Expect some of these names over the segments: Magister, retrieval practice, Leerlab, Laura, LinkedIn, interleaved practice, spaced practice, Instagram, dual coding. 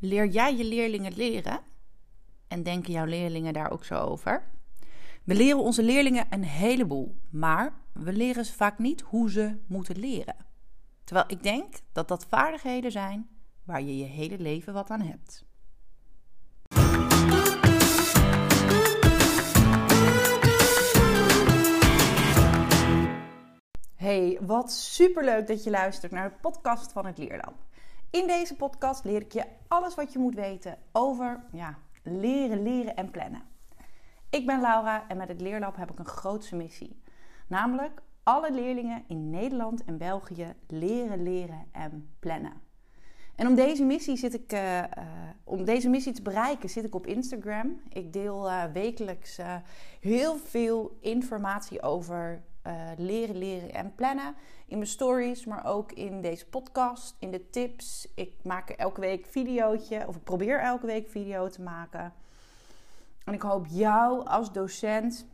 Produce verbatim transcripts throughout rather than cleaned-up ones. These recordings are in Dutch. Leer jij je leerlingen leren? En denken jouw leerlingen daar ook zo over? We leren onze leerlingen een heleboel, maar we leren ze vaak niet hoe ze moeten leren. Terwijl ik denk dat dat vaardigheden zijn waar je je hele leven wat aan hebt. Hey, wat superleuk dat je luistert naar de podcast van het Leerlab. In deze podcast leer ik je alles wat je moet weten over ja, leren, leren en plannen. Ik ben Laura en met het Leerlab heb ik een grootse missie. Namelijk alle leerlingen in Nederland en België leren, leren en plannen. En om deze missie, zit ik, uh, uh, om deze missie te bereiken zit ik op Instagram. Ik deel uh, wekelijks uh, heel veel informatie over Uh, leren, leren en plannen. In mijn stories, maar ook in deze podcast, in de tips. Ik maak elke week een videootje, of ik probeer elke week een video te maken. En ik hoop jou als docent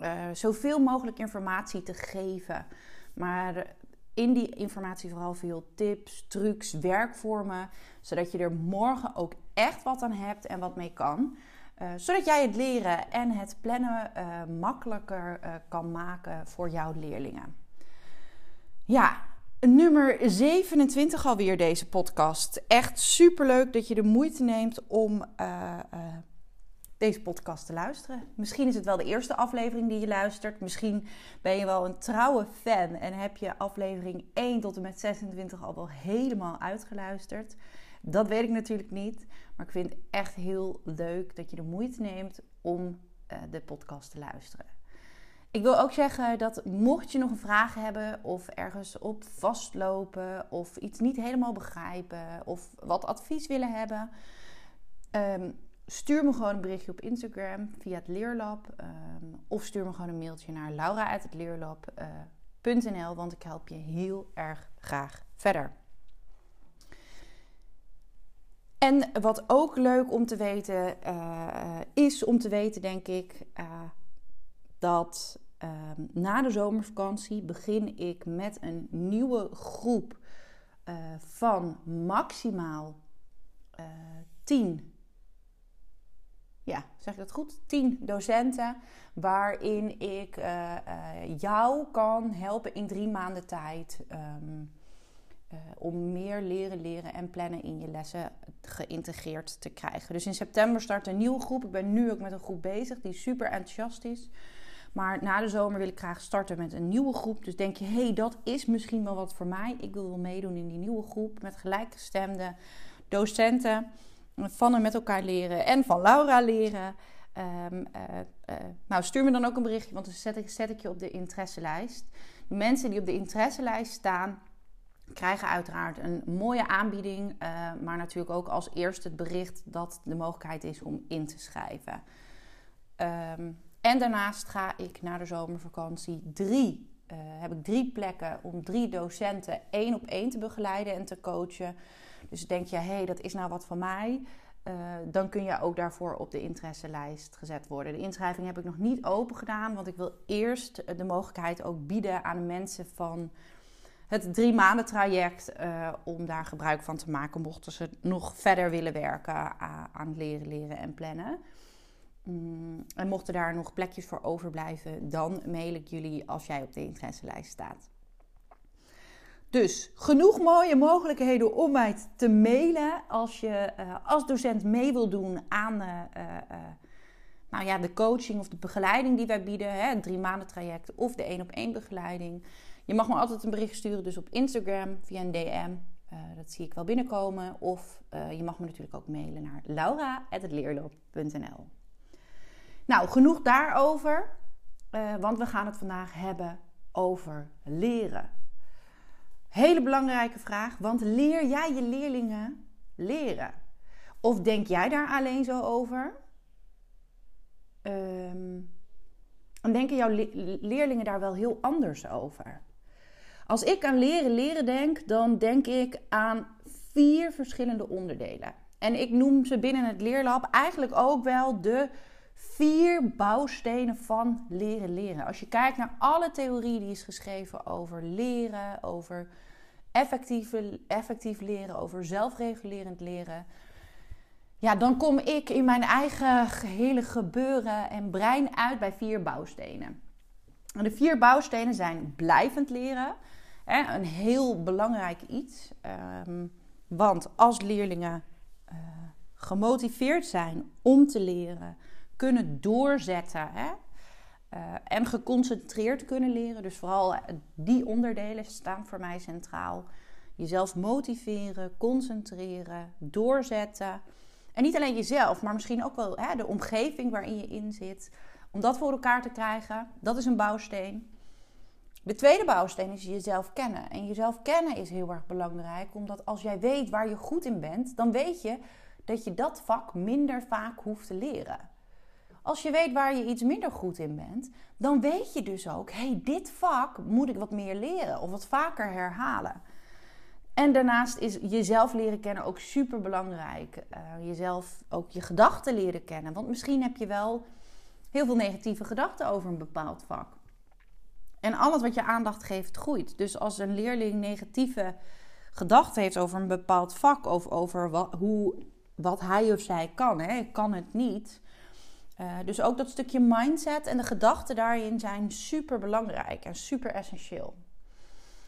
uh, zoveel mogelijk informatie te geven. Maar in die informatie vooral veel tips, trucs, werkvormen. Zodat je er morgen ook echt wat aan hebt en wat mee kan. Uh, zodat jij het leren en het plannen uh, makkelijker uh, kan maken voor jouw leerlingen. Ja, nummer zevenentwintig alweer deze podcast. Echt superleuk dat je de moeite neemt om uh, uh, deze podcast te luisteren. Misschien is het wel de eerste aflevering die je luistert. Misschien ben je wel een trouwe fan en heb je aflevering één tot en met zesentwintig al wel helemaal uitgeluisterd. Dat weet ik natuurlijk niet, maar ik vind het echt heel leuk dat je de moeite neemt om uh, de podcast te luisteren. Ik wil ook zeggen dat mocht je nog een vraag hebben of ergens op vastlopen of iets niet helemaal begrijpen of wat advies willen hebben, um, stuur me gewoon een berichtje op Instagram via het Leerlab um, of stuur me gewoon een mailtje naar laura at het leerlab punt n l, uh, want ik help je heel erg graag verder. En wat ook leuk om te weten uh, is, om te weten denk ik, uh, dat uh, na de zomervakantie begin ik met een nieuwe groep uh, van maximaal uh, tien, ja, zeg ik dat goed? tien docenten, waarin ik uh, uh, jou kan helpen in drie maanden tijd Um, Uh, om meer leren, leren en plannen in je lessen geïntegreerd te krijgen. Dus in september start een nieuwe groep. Ik ben nu ook met een groep bezig die super enthousiast is. Maar na de zomer wil ik graag starten met een nieuwe groep. Dus denk je, hé, hey, dat is misschien wel wat voor mij. Ik wil wel meedoen in die nieuwe groep met gelijkgestemde docenten. Van en met elkaar leren en van Laura leren. Um, uh, uh, nou, stuur me dan ook een berichtje, want dan zet ik, zet ik je op de interesselijst. De mensen die op de interesselijst staan krijgen uiteraard een mooie aanbieding, uh, maar natuurlijk ook als eerste het bericht dat de mogelijkheid is om in te schrijven. Um, en daarnaast ga ik na de zomervakantie drie, uh, heb ik drie plekken om drie docenten één op één te begeleiden en te coachen. Dus denk je, hé, hey, dat is nou wat van mij, uh, dan kun je ook daarvoor op de interesselijst gezet worden. De inschrijving heb ik nog niet open gedaan, want ik wil eerst de mogelijkheid ook bieden aan de mensen van het drie maanden traject uh, om daar gebruik van te maken, mochten ze nog verder willen werken uh, aan leren, leren en plannen. Um, en mochten daar nog plekjes voor overblijven, dan mail ik jullie als jij op de interesselijst staat. Dus genoeg mooie mogelijkheden om mij te mailen als je uh, als docent mee wil doen aan uh, uh, nou ja, de coaching of de begeleiding die wij bieden. Hè, het drie maanden traject of de één op één begeleiding. Je mag me altijd een bericht sturen, dus op Instagram via een D M. Uh, dat zie ik wel binnenkomen. Of uh, je mag me natuurlijk ook mailen naar laura at het leerlab punt n l. Nou, genoeg daarover. Uh, want we gaan het vandaag hebben over leren. Hele belangrijke vraag, want leer jij je leerlingen leren? Of denk jij daar alleen zo over? Um, en denken jouw le- leerlingen daar wel heel anders over? Als ik aan leren leren denk, dan denk ik aan vier verschillende onderdelen. En ik noem ze binnen het Leerlab eigenlijk ook wel de vier bouwstenen van leren leren. Als je kijkt naar alle theorie die is geschreven over leren, over effectief, effectief leren, over zelfregulerend leren. Ja, dan kom ik in mijn eigen hele gebeuren en brein uit bij vier bouwstenen. En de vier bouwstenen zijn blijvend leren. Hè, een heel belangrijk iets. Um, want als leerlingen uh, gemotiveerd zijn om te leren, kunnen doorzetten, hè, uh, en geconcentreerd kunnen leren. Dus vooral die onderdelen staan voor mij centraal. Jezelf motiveren, concentreren, doorzetten. En niet alleen jezelf, maar misschien ook wel, hè, de omgeving waarin je in zit. Om dat voor elkaar te krijgen, dat is een bouwsteen. De tweede bouwsteen is jezelf kennen. En jezelf kennen is heel erg belangrijk. Omdat als jij weet waar je goed in bent, dan weet je dat je dat vak minder vaak hoeft te leren. Als je weet waar je iets minder goed in bent, dan weet je dus ook, hé, hey, dit vak moet ik wat meer leren of wat vaker herhalen. En daarnaast is jezelf leren kennen ook super belangrijk. Uh, jezelf ook je gedachten leren kennen. Want misschien heb je wel heel veel negatieve gedachten over een bepaald vak. En alles wat je aandacht geeft groeit. Dus als een leerling negatieve gedachten heeft over een bepaald vak, of over wat, hoe, wat hij of zij kan, hè? Ik kan het niet. Uh, dus ook dat stukje mindset en de gedachten daarin zijn super belangrijk en super essentieel.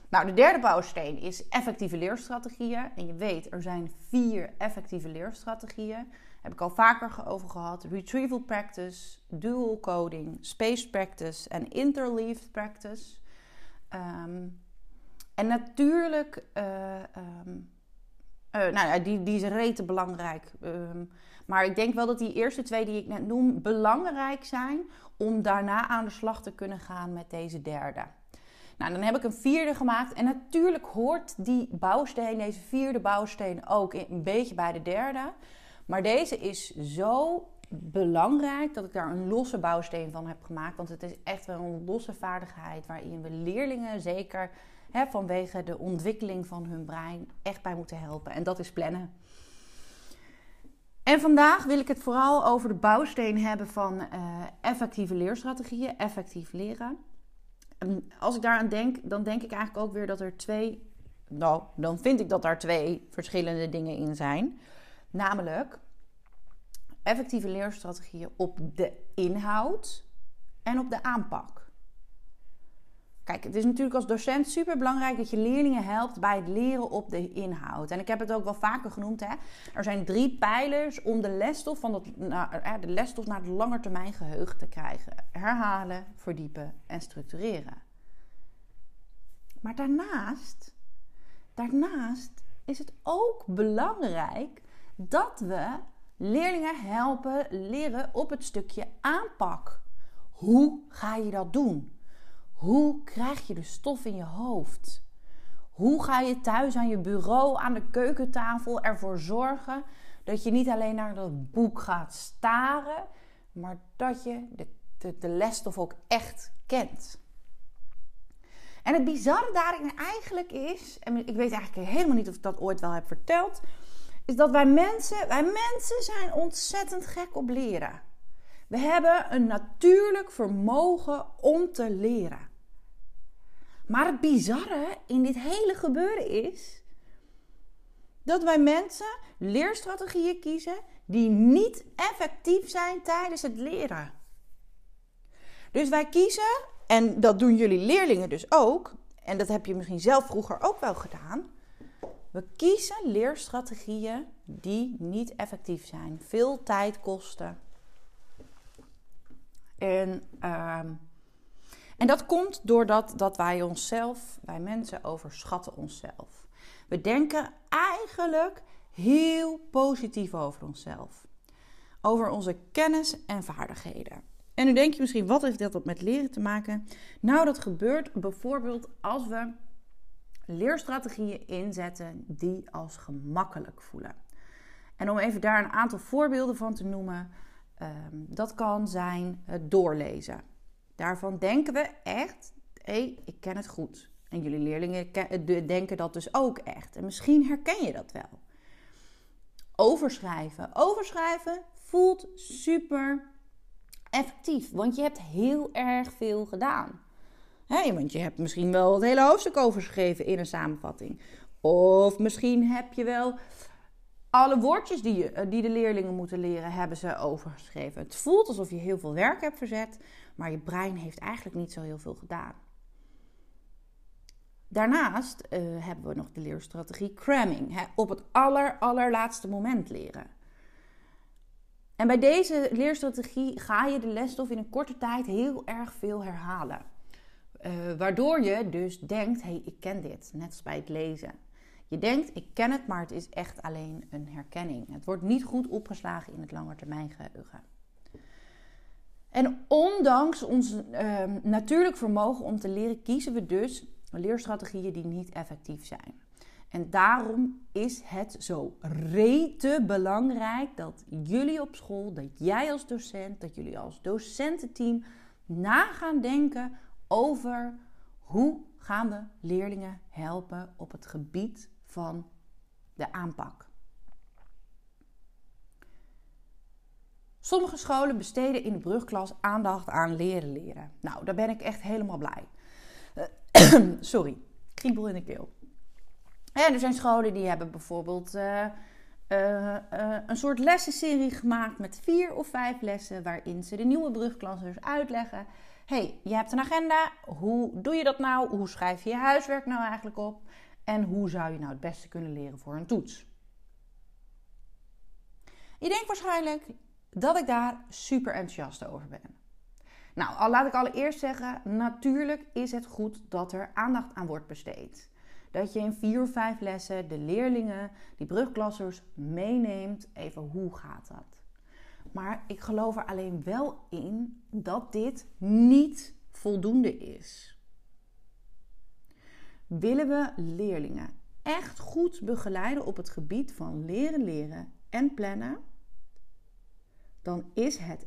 Nou, de derde bouwsteen is effectieve leerstrategieën. En je weet, er zijn vier effectieve leerstrategieën. Heb ik al vaker over gehad. Retrieval practice, dual coding, spaced practice en interleaved practice. Um, en natuurlijk, uh, um, uh, nou, die, die is rete belangrijk. Um, maar ik denk wel dat die eerste twee die ik net noem belangrijk zijn om daarna aan de slag te kunnen gaan met deze derde. Nou, dan heb ik een vierde gemaakt. En natuurlijk hoort die bouwsteen, deze vierde bouwsteen, ook een beetje bij de derde. Maar deze is zo belangrijk dat ik daar een losse bouwsteen van heb gemaakt. Want het is echt wel een losse vaardigheid waarin we leerlingen, zeker hè, vanwege de ontwikkeling van hun brein, echt bij moeten helpen. En dat is plannen. En vandaag wil ik het vooral over de bouwsteen hebben van uh, effectieve leerstrategieën, effectief leren. Als ik daaraan denk, dan denk ik eigenlijk ook weer dat er twee... Nou, dan vind ik dat daar twee verschillende dingen in zijn. Namelijk effectieve leerstrategieën op de inhoud en op de aanpak. Kijk, het is natuurlijk als docent superbelangrijk dat je leerlingen helpt bij het leren op de inhoud. En ik heb het ook wel vaker genoemd, hè. Er zijn drie pijlers om de lesstof, van dat, nou, de lesstof naar het langetermijn geheugen te krijgen. Herhalen, verdiepen en structureren. Maar daarnaast, daarnaast is het ook belangrijk dat we leerlingen helpen leren op het stukje aanpak. Hoe ga je dat doen? Hoe krijg je de stof in je hoofd? Hoe ga je thuis aan je bureau, aan de keukentafel ervoor zorgen dat je niet alleen naar dat boek gaat staren, maar dat je de, de, de lesstof ook echt kent? En het bizarre daarin eigenlijk is, en ik weet eigenlijk helemaal niet of ik dat ooit wel heb verteld, is dat wij mensen, wij mensen zijn ontzettend gek op leren. We hebben een natuurlijk vermogen om te leren. Maar het bizarre in dit hele gebeuren is dat wij mensen leerstrategieën kiezen die niet effectief zijn tijdens het leren. Dus wij kiezen, en dat doen jullie leerlingen dus ook, en dat heb je misschien zelf vroeger ook wel gedaan. We kiezen leerstrategieën die niet effectief zijn, veel tijd kosten. En, uh, en dat komt doordat dat wij onszelf, wij mensen, overschatten onszelf. We denken eigenlijk heel positief over onszelf. Over onze kennis en vaardigheden. En nu denk je misschien, wat heeft dat met leren te maken? Nou, dat gebeurt bijvoorbeeld als we leerstrategieën inzetten die als gemakkelijk voelen. En om even daar een aantal voorbeelden van te noemen. Um, dat kan zijn het doorlezen. Daarvan denken we echt, hé, hey, ik ken het goed. En jullie leerlingen ken, denken dat dus ook echt. En misschien herken je dat wel. Overschrijven. Overschrijven voelt super effectief, want je hebt heel erg veel gedaan. He, want je hebt misschien wel het hele hoofdstuk overgeschreven in een samenvatting. Of misschien heb je wel alle woordjes die, je, die de leerlingen moeten leren, hebben ze overgeschreven. Het voelt alsof je heel veel werk hebt verzet, maar je brein heeft eigenlijk niet zo heel veel gedaan. Daarnaast uh, hebben we nog de leerstrategie cramming. Hè? Op het aller, allerlaatste moment leren. En bij deze leerstrategie ga je de lesstof in een korte tijd heel erg veel herhalen. Uh, waardoor je dus denkt, hé, hey, ik ken dit. Net als bij het lezen. Je denkt, ik ken het, maar het is echt alleen een herkenning. Het wordt niet goed opgeslagen in het langetermijngeheugen. En ondanks ons uh, natuurlijk vermogen om te leren, kiezen we dus leerstrategieën die niet effectief zijn. En daarom is het zo rete belangrijk dat jullie op school, dat jij als docent, dat jullie als docententeam na gaan denken over hoe gaan we leerlingen helpen op het gebied van de aanpak. Sommige scholen besteden in de brugklas aandacht aan leren leren. Nou, daar ben ik echt helemaal blij. Sorry, kriebel in de keel. En er zijn scholen die hebben bijvoorbeeld uh, uh, uh, een soort lessenserie gemaakt met vier of vijf lessen waarin ze de nieuwe brugklassers uitleggen. Hé, hey, je hebt een agenda. Hoe doe je dat nou? Hoe schrijf je je huiswerk nou eigenlijk op? En hoe zou je nou het beste kunnen leren voor een toets? Je denkt waarschijnlijk dat ik daar super enthousiast over ben. Nou, al laat ik allereerst zeggen, natuurlijk is het goed dat er aandacht aan wordt besteed. Dat je in vier of vijf lessen de leerlingen, die brugklassers, meeneemt. Even, hoe gaat dat? Maar ik geloof er alleen wel in dat dit niet voldoende is. Willen we leerlingen echt goed begeleiden op het gebied van leren leren en plannen, dan is het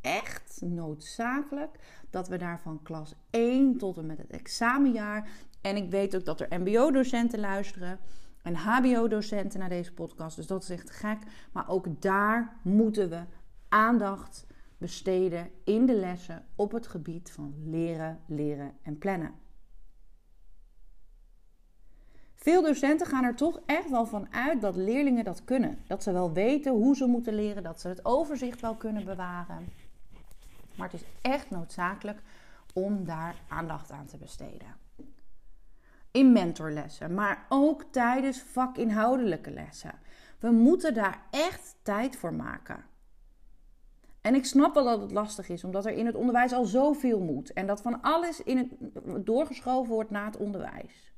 echt noodzakelijk dat we daar van klas één tot en met het examenjaar. En ik weet ook dat er mbo-docenten luisteren. En hbo-docenten naar deze podcast. Dus dat is echt gek. Maar ook daar moeten we aandacht besteden in de lessen op het gebied van leren, leren en plannen. Veel docenten gaan er toch echt wel van uit dat leerlingen dat kunnen. Dat ze wel weten hoe ze moeten leren. Dat ze het overzicht wel kunnen bewaren. Maar het is echt noodzakelijk om daar aandacht aan te besteden. In mentorlessen, maar ook tijdens vakinhoudelijke lessen. We moeten daar echt tijd voor maken. En ik snap wel dat het lastig is, omdat er in het onderwijs al zoveel moet. En dat van alles in het doorgeschoven wordt naar het onderwijs.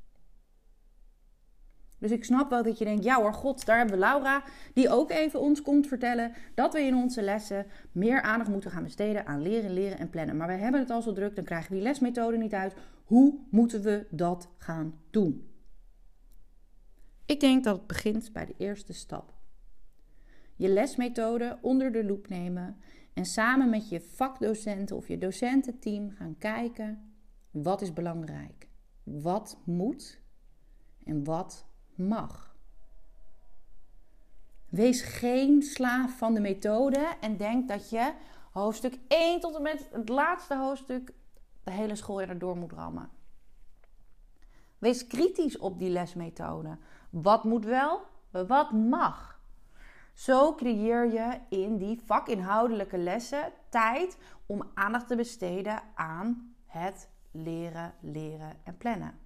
Dus ik snap wel dat je denkt, ja hoor, god, daar hebben we Laura, die ook even ons komt vertellen dat we in onze lessen meer aandacht moeten gaan besteden aan leren, leren en plannen. Maar we hebben het al zo druk, dan krijgen we die lesmethode niet uit. Hoe moeten we dat gaan doen? Ik denk dat het begint bij de eerste stap. Je lesmethode onder de loep nemen en samen met je vakdocenten of je docententeam gaan kijken, wat is belangrijk? Wat moet en wat mag. Wees geen slaaf van de methode en denk dat je hoofdstuk één tot en met het laatste hoofdstuk de hele school erdoor moet rammen. Wees kritisch op die lesmethode. Wat moet wel, wat mag. Zo creëer je in die vakinhoudelijke lessen tijd om aandacht te besteden aan het leren, leren en plannen.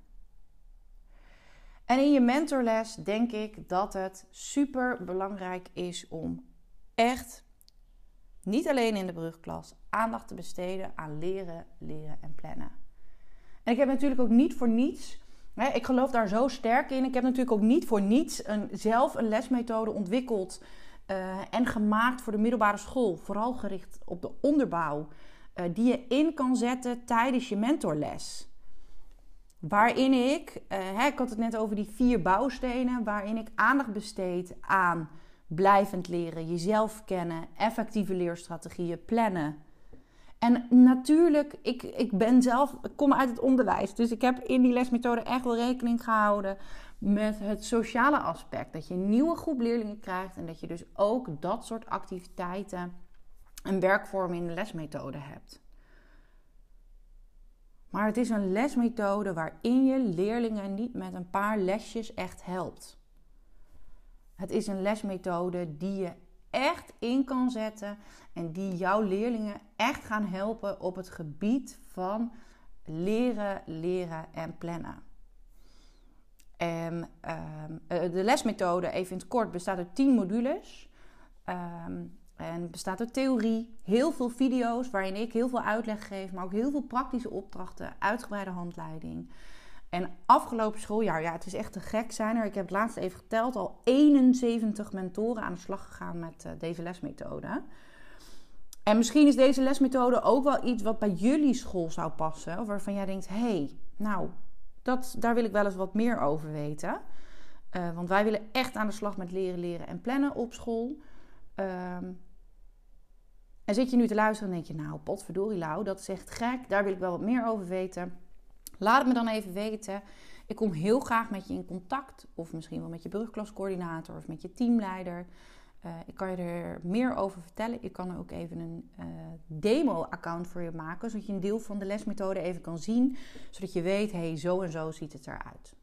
En in je mentorles denk ik dat het super belangrijk is om echt, niet alleen in de brugklas, aandacht te besteden aan leren, leren en plannen. En ik heb natuurlijk ook niet voor niets, hè, ik geloof daar zo sterk in, ik heb natuurlijk ook niet voor niets een, zelf een lesmethode ontwikkeld uh, en gemaakt voor de middelbare school. Vooral gericht op de onderbouw, uh, die je in kan zetten tijdens je mentorles. Waarin ik, eh, ik had het net over die vier bouwstenen, waarin ik aandacht besteed aan blijvend leren, jezelf kennen, effectieve leerstrategieën, plannen. En natuurlijk, ik, ik ben zelf, ik kom uit het onderwijs, dus ik heb in die lesmethode echt wel rekening gehouden met het sociale aspect. Dat je een nieuwe groep leerlingen krijgt en dat je dus ook dat soort activiteiten en werkvormen in de lesmethode hebt. Maar het is een lesmethode waarin je leerlingen niet met een paar lesjes echt helpt. Het is een lesmethode die je echt in kan zetten en die jouw leerlingen echt gaan helpen op het gebied van leren, leren en plannen. En, um, de lesmethode, even in het kort, bestaat uit tien modules. Um, en bestaat uit theorie, heel veel video's waarin ik heel veel uitleg geef, maar ook heel veel praktische opdrachten, uitgebreide handleiding. En afgelopen schooljaar, ja, het is echt te gek zijn er. Ik heb het laatst even geteld, al eenenzeventig mentoren aan de slag gegaan met uh, deze lesmethode. En misschien is deze lesmethode ook wel iets wat bij jullie school zou passen, of waarvan jij denkt, hé, hey, nou, dat, daar wil ik wel eens wat meer over weten. Uh, want wij willen echt aan de slag met leren, leren en plannen op school. Um, en zit je nu te luisteren en denk je, nou, potverdorie Lau, dat is echt gek, daar wil ik wel wat meer over weten. Laat het me dan even weten. Ik kom heel graag met je in contact. Of misschien wel met je brugklascoördinator of met je teamleider. Uh, ik kan je er meer over vertellen. Ik kan er ook even een uh, demo-account voor je maken. Zodat je een deel van de lesmethode even kan zien. Zodat je weet, hé, hey, zo en zo ziet het eruit.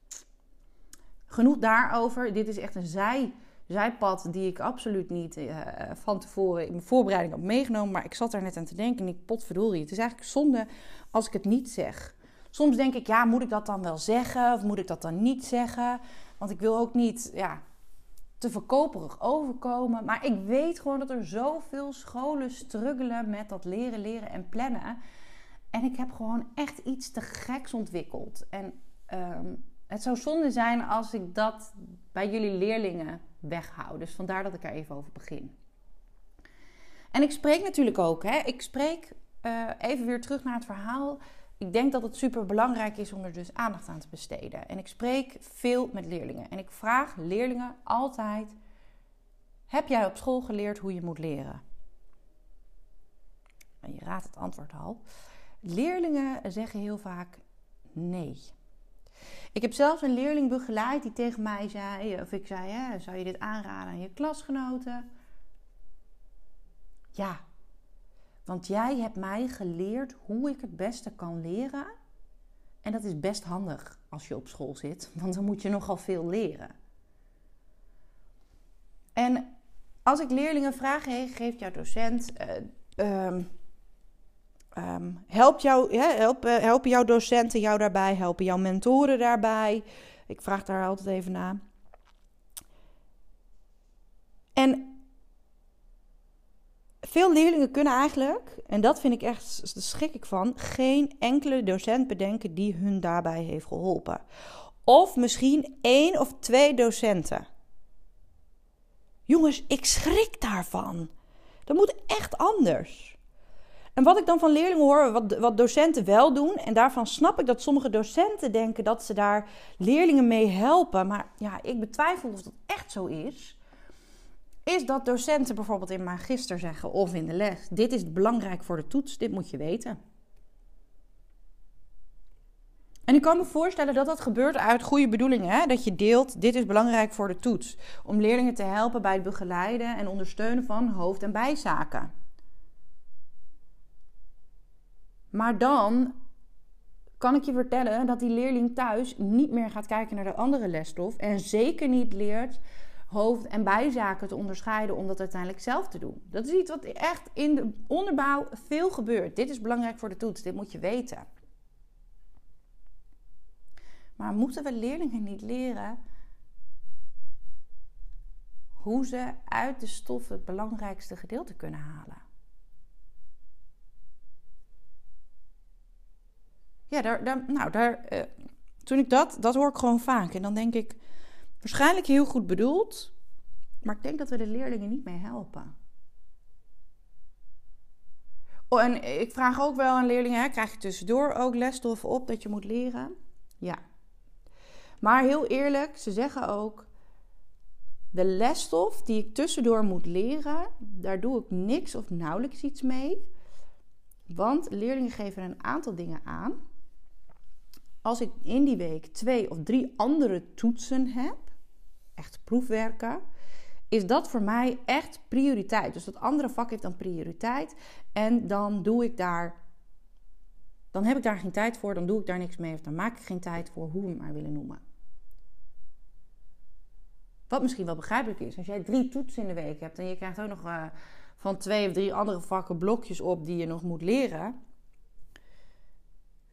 Genoeg daarover. Dit is echt een zij, zijpad die ik absoluut niet uh, van tevoren in mijn voorbereiding had meegenomen. Maar ik zat daar net aan te denken en ik potverdorie. Het is eigenlijk zonde als ik het niet zeg. Soms denk ik, ja, moet ik dat dan wel zeggen of moet ik dat dan niet zeggen? Want ik wil ook niet ja, te verkoperig overkomen. Maar ik weet gewoon dat er zoveel scholen struggelen met dat leren, leren en plannen. En ik heb gewoon echt iets te geks ontwikkeld. En um, het zou zonde zijn als ik dat bij jullie leerlingen weghoud. Dus vandaar dat ik er even over begin. En ik spreek natuurlijk ook, hè. Ik spreek uh, even weer terug naar het verhaal. Ik denk dat het super belangrijk is om er dus aandacht aan te besteden. En ik spreek veel met leerlingen. En ik vraag leerlingen altijd, heb jij op school geleerd hoe je moet leren? En je raadt het antwoord al. Leerlingen zeggen heel vaak nee. Ik heb zelfs een leerling begeleid die tegen mij zei, of ik zei, hè, zou je dit aanraden aan je klasgenoten? Ja. Want jij hebt mij geleerd hoe ik het beste kan leren. En dat is best handig als je op school zit. Want dan moet je nogal veel leren. En als ik leerlingen vraag, hey, geeft jouw docent... Uh, um, um, helpt jou, ja, helpen, helpen jouw docenten jou daarbij? Helpen jouw mentoren daarbij? Ik vraag daar altijd even na. En... veel leerlingen kunnen eigenlijk, en dat vind ik echt, daar schrik ik van, geen enkele docent bedenken die hun daarbij heeft geholpen. Of misschien één of twee docenten. Jongens, ik schrik daarvan. Dat moet echt anders. En wat ik dan van leerlingen hoor, wat, wat docenten wel doen, en daarvan snap ik dat sommige docenten denken dat ze daar leerlingen mee helpen. Maar ja, ik betwijfel of dat echt zo is. Is dat docenten bijvoorbeeld in Magister zeggen of in de les. Dit is belangrijk voor de toets, dit moet je weten. En ik kan me voorstellen dat dat gebeurt uit goede bedoelingen. Hè? Dat je deelt, dit is belangrijk voor de toets. Om leerlingen te helpen bij het begeleiden en ondersteunen van hoofd- en bijzaken. Maar dan kan ik je vertellen dat die leerling thuis niet meer gaat kijken naar de andere lesstof. En zeker niet leert... hoofd- en bijzaken te onderscheiden om dat uiteindelijk zelf te doen. Dat is iets wat echt in de onderbouw veel gebeurt. Dit is belangrijk voor de toets, dit moet je weten. Maar moeten we leerlingen niet leren hoe ze uit de stof het belangrijkste gedeelte kunnen halen? Ja, daar, daar, nou, daar, uh, toen ik dat, dat hoor ik gewoon vaak. En dan denk ik, waarschijnlijk heel goed bedoeld, maar ik denk dat we de leerlingen niet mee helpen. Oh, en ik vraag ook wel aan leerlingen, hè, krijg je tussendoor ook lesstoffen op dat je moet leren? Ja. Maar heel eerlijk, ze zeggen ook, de lesstof die ik tussendoor moet leren, daar doe ik niks of nauwelijks iets mee. Want leerlingen geven een aantal dingen aan. Als ik in die week twee of drie andere toetsen heb, echt proefwerken, is dat voor mij echt prioriteit. Dus dat andere vak heeft dan prioriteit en dan doe ik daar dan heb ik daar geen tijd voor, dan doe ik daar niks mee of dan maak ik geen tijd voor, hoe we het maar willen noemen. Wat misschien wel begrijpelijk is. Als jij drie toetsen in de week hebt en je krijgt ook nog uh, van twee of drie andere vakken blokjes op die je nog moet leren.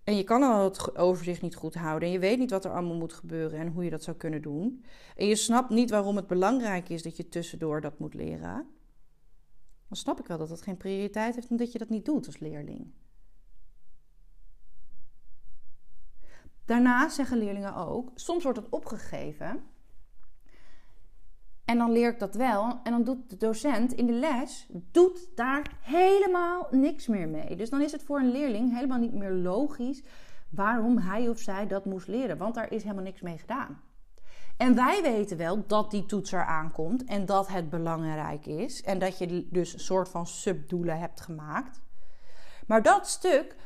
En je kan al het overzicht niet goed houden en je weet niet wat er allemaal moet gebeuren en hoe je dat zou kunnen doen. En je snapt niet waarom het belangrijk is dat je tussendoor dat moet leren. Dan snap ik wel dat dat geen prioriteit heeft en dat je dat niet doet als leerling. Daarna zeggen leerlingen ook, soms wordt dat opgegeven en dan leer ik dat wel en dan doet de docent in de les doet daar helemaal niks meer mee. Dus dan is het voor een leerling helemaal niet meer logisch waarom hij of zij dat moest leren, want daar is helemaal niks mee gedaan. En wij weten wel dat die toets er aankomt en dat het belangrijk is en dat je dus een soort van subdoelen hebt gemaakt. Maar dat stuk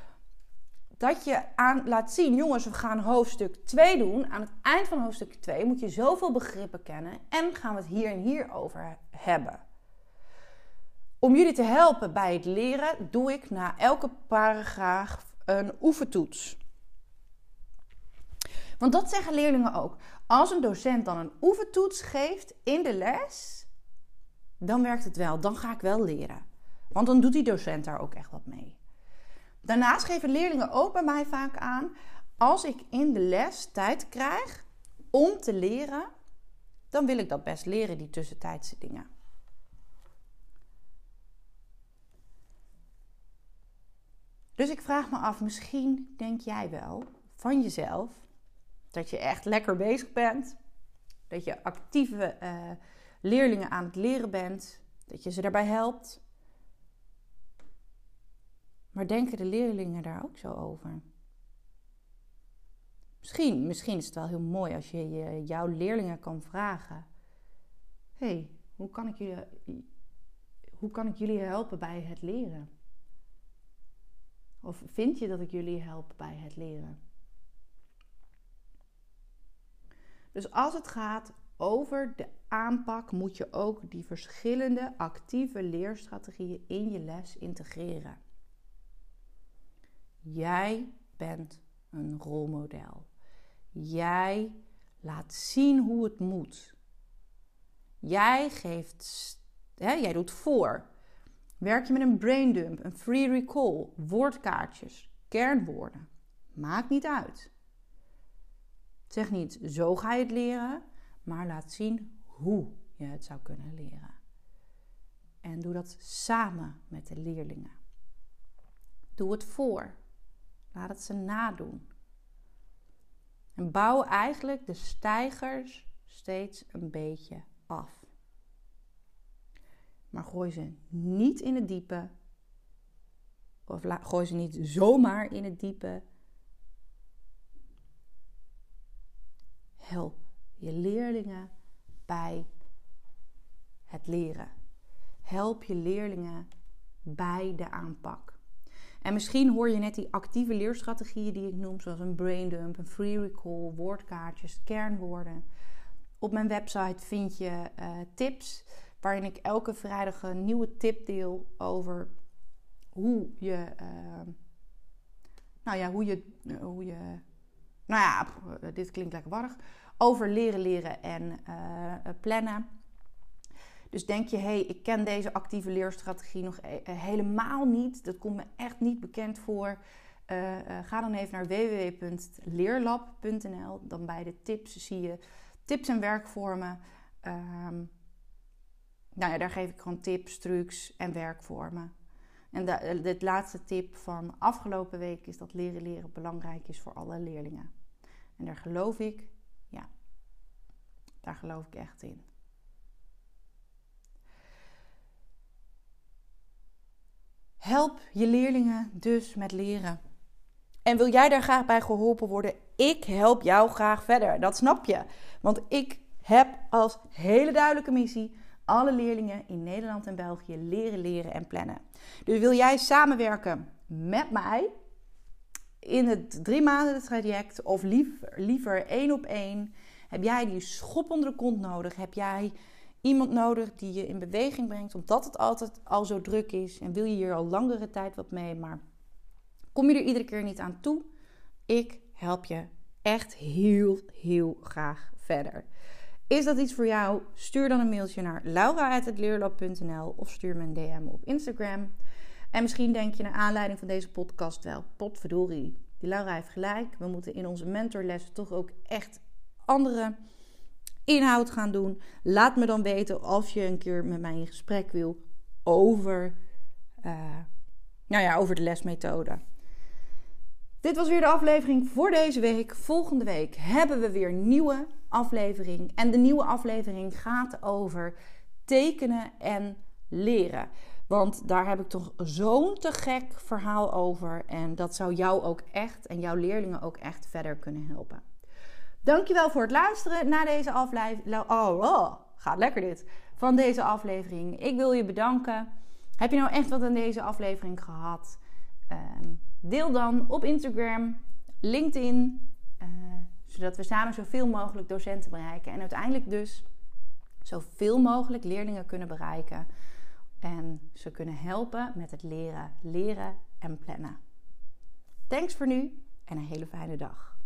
dat je aan laat zien, jongens, we gaan hoofdstuk twee doen. Aan het eind van hoofdstuk twee moet je zoveel begrippen kennen en gaan we het hier en hier over hebben. Om jullie te helpen bij het leren doe ik na elke paragraaf een oefentoets. Want dat zeggen leerlingen ook. Als een docent dan een oefentoets geeft in de les, dan werkt het wel. Dan ga ik wel leren. Want dan doet die docent daar ook echt wat mee. Daarnaast geven leerlingen ook bij mij vaak aan, als ik in de les tijd krijg om te leren, dan wil ik dat best leren, die tussentijdse dingen. Dus ik vraag me af, misschien denk jij wel van jezelf dat je echt lekker bezig bent, dat je actieve uh, leerlingen aan het leren bent, dat je ze daarbij helpt. Maar denken de leerlingen daar ook zo over? Misschien, misschien is het wel heel mooi als je, je jouw leerlingen kan vragen. Hé, hey, hoe kan ik jullie, hoe kan ik jullie helpen bij het leren? Of vind je dat ik jullie help bij het leren? Dus als het gaat over de aanpak, moet je ook die verschillende actieve leerstrategieën in je les integreren. Jij bent een rolmodel. Jij laat zien hoe het moet. Jij geeft, hè, jij doet voor. Werk je met een braindump, een free recall, woordkaartjes, kernwoorden. Maakt niet uit. Zeg niet, zo ga je het leren, maar laat zien hoe je het zou kunnen leren. En doe dat samen met de leerlingen. Doe het voor. Laat het ze nadoen. En bouw eigenlijk de stijgers steeds een beetje af. Maar gooi ze niet in het diepe. Of la- gooi ze niet zomaar in het diepe. Help je leerlingen bij het leren. Help je leerlingen bij de aanpak. En misschien hoor je net die actieve leerstrategieën die ik noem, zoals een braindump, een free recall, woordkaartjes, kernwoorden. Op mijn website vind je uh, tips, waarin ik elke vrijdag een nieuwe tip deel over hoe je, uh, nou ja, hoe je, hoe je, nou ja, dit klinkt lekker warrig, over leren leren en uh, plannen. Dus denk je, hé, hey, ik ken deze actieve leerstrategie nog helemaal niet. Dat komt me echt niet bekend voor. Uh, uh, ga dan even naar w w w punt leerlab punt n l. Dan bij de tips zie je tips en werkvormen. Um, nou ja, daar geef ik gewoon tips, trucs en werkvormen. En de, de laatste tip van afgelopen week is dat leren leren belangrijk is voor alle leerlingen. En daar geloof ik, ja, daar geloof ik echt in. Help je leerlingen dus met leren. En wil jij daar graag bij geholpen worden? Ik help jou graag verder. Dat snap je. Want ik heb als hele duidelijke missie alle leerlingen in Nederland en België leren, leren en plannen. Dus wil jij samenwerken met mij in het drie maanden traject of liever, liever één op één? Heb jij die schop onder de kont nodig? Heb jij iemand nodig die je in beweging brengt, omdat het altijd al zo druk is en wil je hier al langere tijd wat mee, maar Kom je er iedere keer niet aan toe? Ik help je echt heel, heel graag verder. Is dat iets voor jou? Stuur dan een mailtje naar laura at leerlab punt n l of stuur me een D M op Instagram. En misschien denk je naar aanleiding van deze podcast wel, potverdorie, die Laura heeft gelijk. We moeten in onze mentorlessen toch ook echt andere inhoud gaan doen. Laat me dan weten als je een keer met mij in gesprek wil over, uh, nou ja, over de lesmethode. Dit was weer de aflevering voor deze week. Volgende week hebben we weer een nieuwe aflevering. En de nieuwe aflevering gaat over tekenen en leren. Want daar heb ik toch zo'n te gek verhaal over. En dat zou jou ook echt en jouw leerlingen ook echt verder kunnen helpen. Dankjewel voor het luisteren naar deze aflevering. Oh, oh, gaat lekker dit. Van deze aflevering. Ik wil je bedanken. Heb je nou echt wat aan deze aflevering gehad? Um, deel dan op Instagram, LinkedIn. Uh, zodat we samen zoveel mogelijk docenten bereiken. En uiteindelijk dus zoveel mogelijk leerlingen kunnen bereiken. En ze kunnen helpen met het leren, leren en plannen. Thanks voor nu en een hele fijne dag.